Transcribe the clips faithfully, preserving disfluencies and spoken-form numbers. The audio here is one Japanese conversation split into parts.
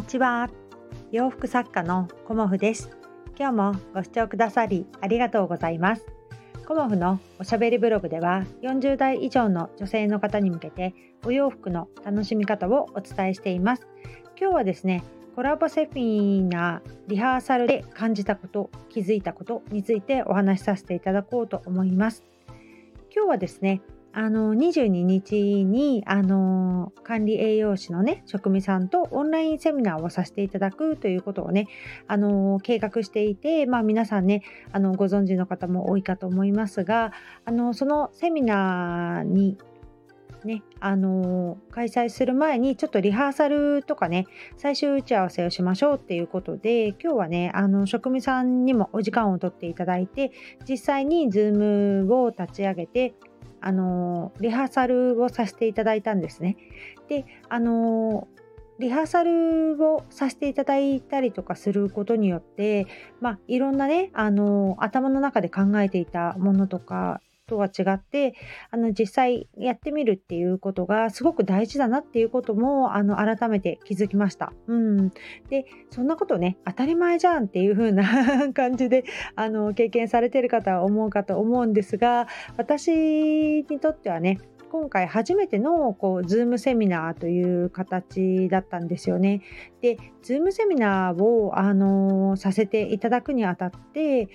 にちは。洋服作家のコモフです。今日もご視聴くださりありがとうございます。コモフのおしゃべりブログではよんじゅう代以上の女性の方に向けてお洋服の楽しみ方をお伝えしています。今日はですね、コラボセミナーリハーサルで感じたこと、気づいたことについてお話しさせていただこうと思います。今日はですね、あのにじゅうににちにあの管理栄養士のね職味さんとオンラインセミナーをさせていただくということをねあの計画していて、まあ、皆さんねあのご存知の方も多いかと思いますが、あのそのセミナーにね、あの開催する前にちょっとリハーサルとかね最終打ち合わせをしましょうっていうことで、今日はねあの職味さんにもお時間を取っていただいて、実際にZoomを立ち上げてあのリハーサルをさせていただいたんですね。で、あのリハーサルをさせていただいたりとかすることによって、まあ、いろんなねあの頭の中で考えていたものとかとは違ってあの実際やってみるっていうことがすごく大事だなっていうこともあの改めて気づきました、うん、でそんなことね当たり前じゃんっていう風な感じであの経験されてる方は思うかと思うんですが、私にとってはね今回初めてのこう Zoom セミナーという形だったんですよね。で Zoom セミナーをあのさせていただくにあたって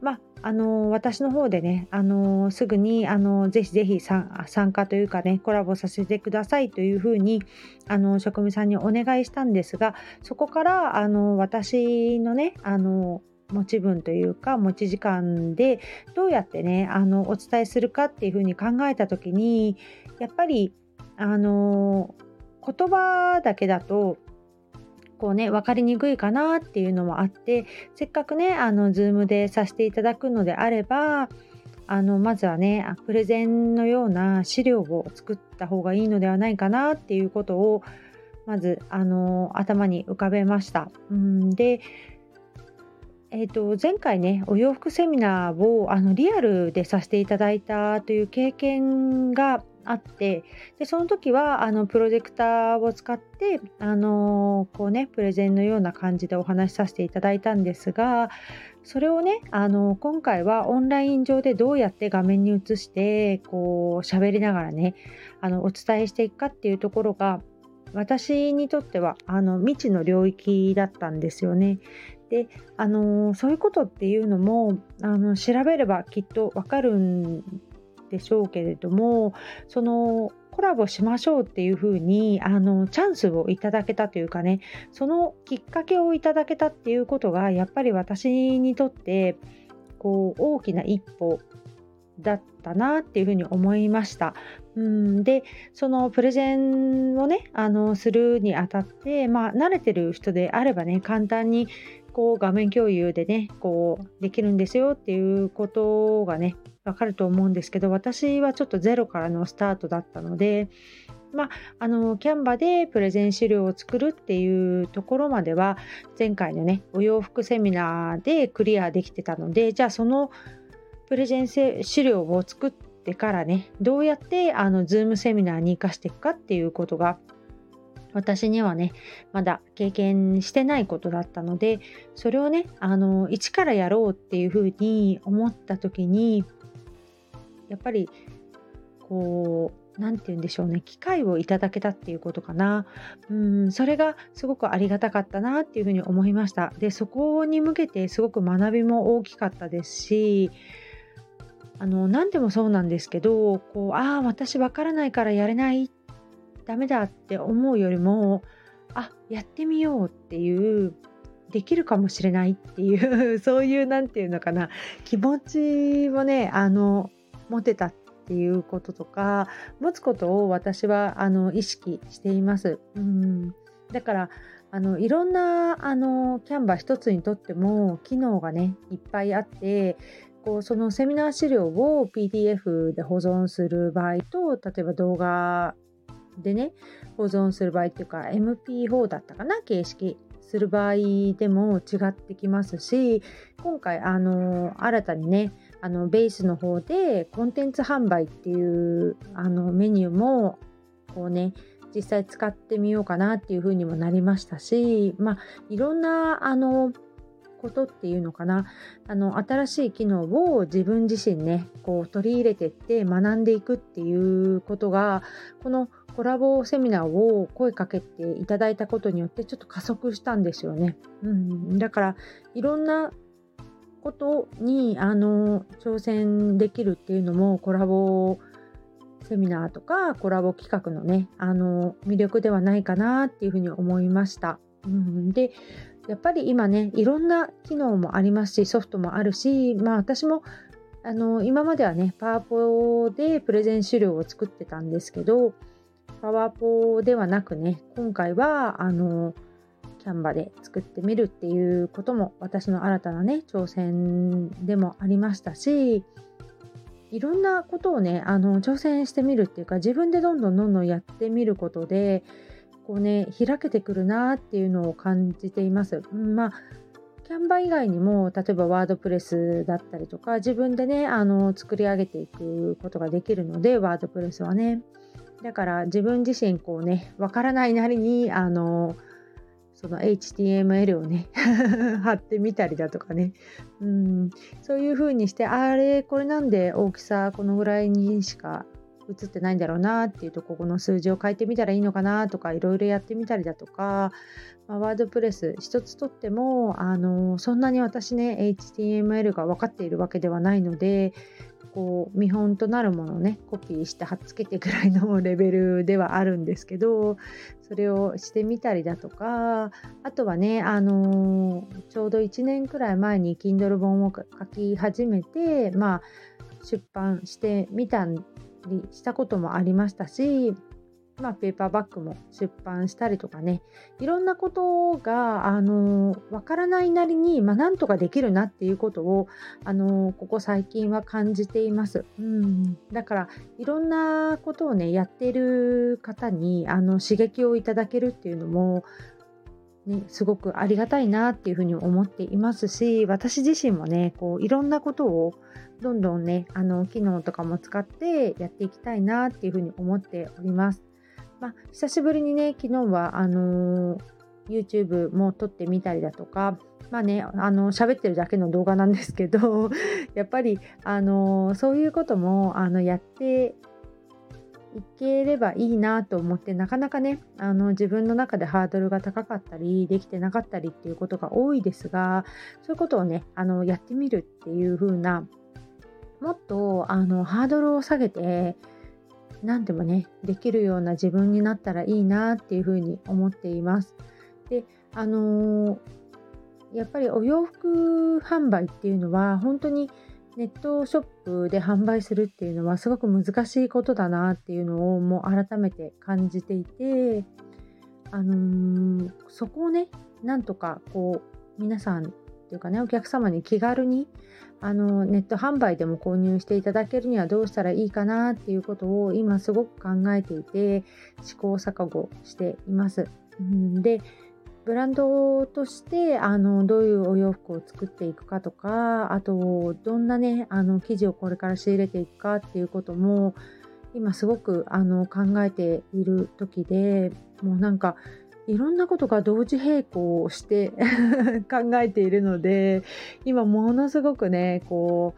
まああの私の方でねあのすぐにあのぜひぜひ参加というかねコラボさせてくださいというふうにあの職味さんにお願いしたんですが、そこからあの私のねあの持ち分というか持ち時間でどうやってねあのお伝えするかっていうふうに考えた時に、やっぱりあの言葉だけだとこうね、分かりにくいかなっていうのもあって、せっかくねあの Zoom でさせていただくのであればあのまずはねプレゼンのような資料を作った方がいいのではないかなっていうことをまずあの頭に浮かべました。うんでえーと、前回ねお洋服セミナーをあのリアルでさせていただいたという経験があって、でその時はあのプロジェクターを使ってあのこうねプレゼンのような感じでお話しさせていただいたんですが、それをねあの今回はオンライン上でどうやって画面に映してこう喋りながらねあのお伝えしていくかっていうところが私にとってはあの未知の領域だったんですよね。であのそういうことっていうのもあの調べればきっと分かるんでしょうけれども、そのコラボしましょうっていう風にあのチャンスをいただけたというかね、そのきっかけをいただけたっていうことがやっぱり私にとってこう大きな一歩だったなっていう風に思いました。うんでそのプレゼンをねあのするにあたって、まあ、慣れてる人であればね簡単にこう画面共有でねこうできるんですよっていうことがねわかると思うんですけど、私はちょっとゼロからのスタートだったので、まあ、あの Canva でプレゼン資料を作るっていうところまでは前回のねお洋服セミナーでクリアできてたので、じゃあそのプレゼン資料を作ってからねどうやってあの Zoom セミナーに活かしていくかっていうことが私にはねまだ経験してないことだったので、それをねあの一からやろうっていうふうに思った時に、やっぱりこうなんて言うんでしょうね、機会をいただけたっていうことかな。うんそれがすごくありがたかったなっていうふうに思いました。でそこに向けてすごく学びも大きかったですし、あの何でもそうなんですけど、こうああ私わからないからやれないダメだって思うよりも、あやってみようっていうできるかもしれないっていうそういうなんていうのかな気持ちをねあの持てたっていうこととか持つことを私はあの意識しています。うんだからあのいろんなあのキャンバー一つにとっても機能がねいっぱいあって、こうそのセミナー資料を ピーディーエフ で保存する場合と、例えば動画でね保存する場合っていうか エムピーフォー だったかな形式する場合でも違ってきますし、今回あの新たにねあのベースの方でコンテンツ販売っていうあのメニューもこうね実際使ってみようかなっていうふうにもなりましたし、まあ、いろんなあのことっていうのかな、あの新しい機能を自分自身ねこう取り入れてって学んでいくっていうことが、このコラボセミナーを声かけていただいたことによってちょっと加速したんですよね。うん、だからいろんなことにあの挑戦できるっていうのもコラボセミナーとかコラボ企画のねあの魅力ではないかなっていうふうに思いました。うん、でやっぱり今ねいろんな機能もありますしソフトもあるし、まあ私もあの今まではねパワポでプレゼン資料を作ってたんですけど、パワポではなくね今回はあのCanva で作ってみるっていうことも私の新たなね挑戦でもありましたし、いろんなことをねあの挑戦してみるっていうか、自分でどんどんどんどんやってみることでこうね開けてくるなっていうのを感じています。まあCanva以外にも例えばワードプレスだったりとか自分でねあの作り上げていくことができるので、ワードプレスはねだから自分自身こうねわからないなりにあのその エイチティーエムエル をね貼ってみたりだとかね、うん、そういう風にして、あれこれなんで大きさこのぐらいにしか映ってないんだろうなっていうと、ここの数字を変えてみたらいいのかなとかいろいろやってみたりだとか、まあ、ワードプレス一つとってもあのそんなに私ね エイチティーエムエル が分かっているわけではないので、こう見本となるものをねコピーして貼っつけてくらいのレベルではあるんですけど、それをしてみたりだとか、あとはねあのー、ちょうどいちねんくらい前に Kindle 本を書き始めて、まあ出版してみたりしたこともありましたし、まあペーパーバッグも出版したりとかね、いろんなことがあのわからないなりに、まあ、なんとかできるなっていうことをあのここ最近は感じています。うん、だからいろんなことをねやっている方にあの刺激をいただけるっていうのも、ね、すごくありがたいなっていうふうに思っていますし、私自身もねこういろんなことをどんどんねあの機能とかも使ってやっていきたいなっていうふうに思っております。まあ、久しぶりにね昨日はあのー、YouTube も撮ってみたりだとか、まあねあの喋ってるだけの動画なんですけどやっぱりあのー、そういうこともあのやっていければいいなと思って、なかなかねあの自分の中でハードルが高かったりできてなかったりっていうことが多いですが、そういうことをねあのやってみるっていう風な、もっとあのハードルを下げて何でもねできるような自分になったらいいなっていうふうに思っています。であのー、やっぱりお洋服販売っていうのは本当にネットショップで販売するっていうのはすごく難しいことだなっていうのをもう改めて感じていて、あのー、そこをねなんとかこう皆さんっていうかねお客様に気軽にあのネット販売でも購入していただけるにはどうしたらいいかなっていうことを今すごく考えていて試行錯誤しています。うん、でブランドとしてあのどういうお洋服を作っていくかとか、あとどんなねあの生地をこれから仕入れていくかっていうことも今すごくあの考えている時で、もうなんかいろんなことが同時並行して考えているので、今ものすごくねこ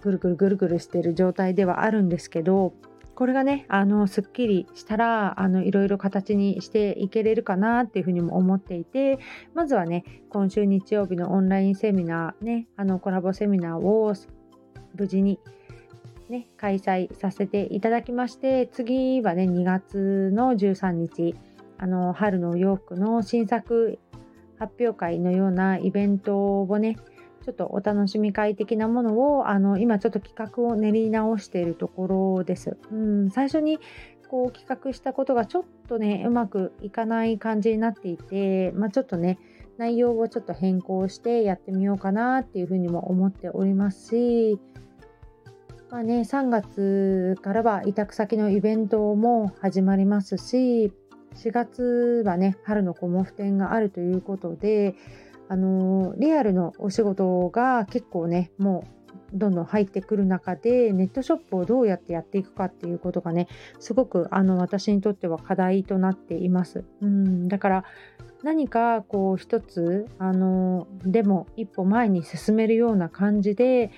うぐるぐるぐるぐるしている状態ではあるんですけど、これがねあのすっきりしたらあのいろいろ形にしていけれるかなっていうふうにも思っていて、まずはね今週日曜日のオンラインセミナーねあのコラボセミナーを無事にね開催させていただきまして、次はねにがつのじゅうさんにちあの春のお洋服の新作発表会のようなイベントをねちょっとお楽しみ会的なものをあの今ちょっと企画を練り直しているところです。うん、最初にこう企画したことがちょっとねうまくいかない感じになっていて、まあ、ちょっとね内容をちょっと変更してやってみようかなっていうふうにも思っておりますし、まあね、さんがつからは委託先のイベントも始まりますし、しがつはね春のコモフ展があるということで、あのー、リアルのお仕事が結構ねもうどんどん入ってくる中で、ネットショップをどうやってやっていくかっていうことがね、すごくあの私にとっては課題となっています。うんだから何かこう一つあのでも一歩前に進めるような感じで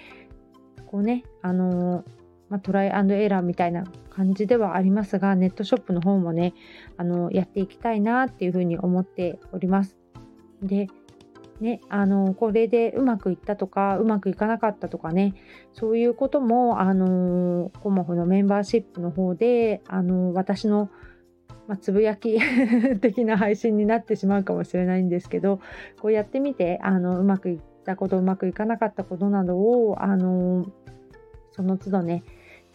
こうねあの、まあ、トライアンドエラーみたいな感じではありますが、ネットショップの方もねあのやっていきたいなっていうふうに思っております。でね、あのこれでうまくいったとかうまくいかなかったとかね、そういうこともあのコモフのメンバーシップの方であの私の、まあ、つぶやき的な配信になってしまうかもしれないんですけど、こうやってみてあのうまくいったことうまくいかなかったことなどをあのその都度ね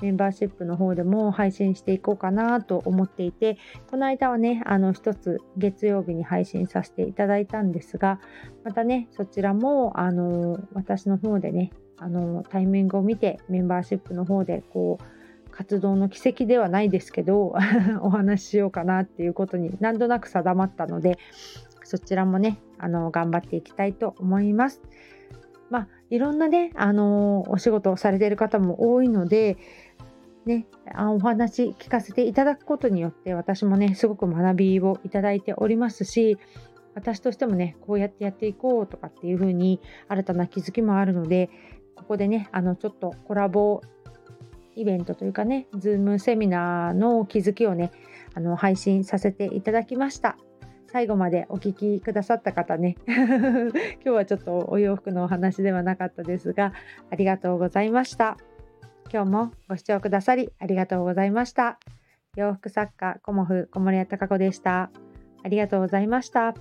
メンバーシップの方でも配信していこうかなと思っていて、この間はねあの一つ月曜日に配信させていただいたんですが、またねそちらもあの私の方でねあのタイミングを見てメンバーシップの方でこう活動の軌跡ではないですけどお話ししようかなっていうことに何となく定まったので、そちらもねあの頑張っていきたいと思います。まあいろんなねあのお仕事をされている方も多いのでね、あお話聞かせていただくことによって私もねすごく学びをいただいておりますし、私としてもねこうやってやっていこうとかっていう風に新たな気づきもあるので、ここでねあのちょっとコラボイベントというかね Zoom セミナーの気づきをねあの配信させていただきました。最後までお聞きくださった方ね今日はちょっとお洋服のお話ではなかったですが、ありがとうございました。今日もご視聴くださりありがとうございました。洋服作家コモフ小森屋貴子でした。ありがとうございました。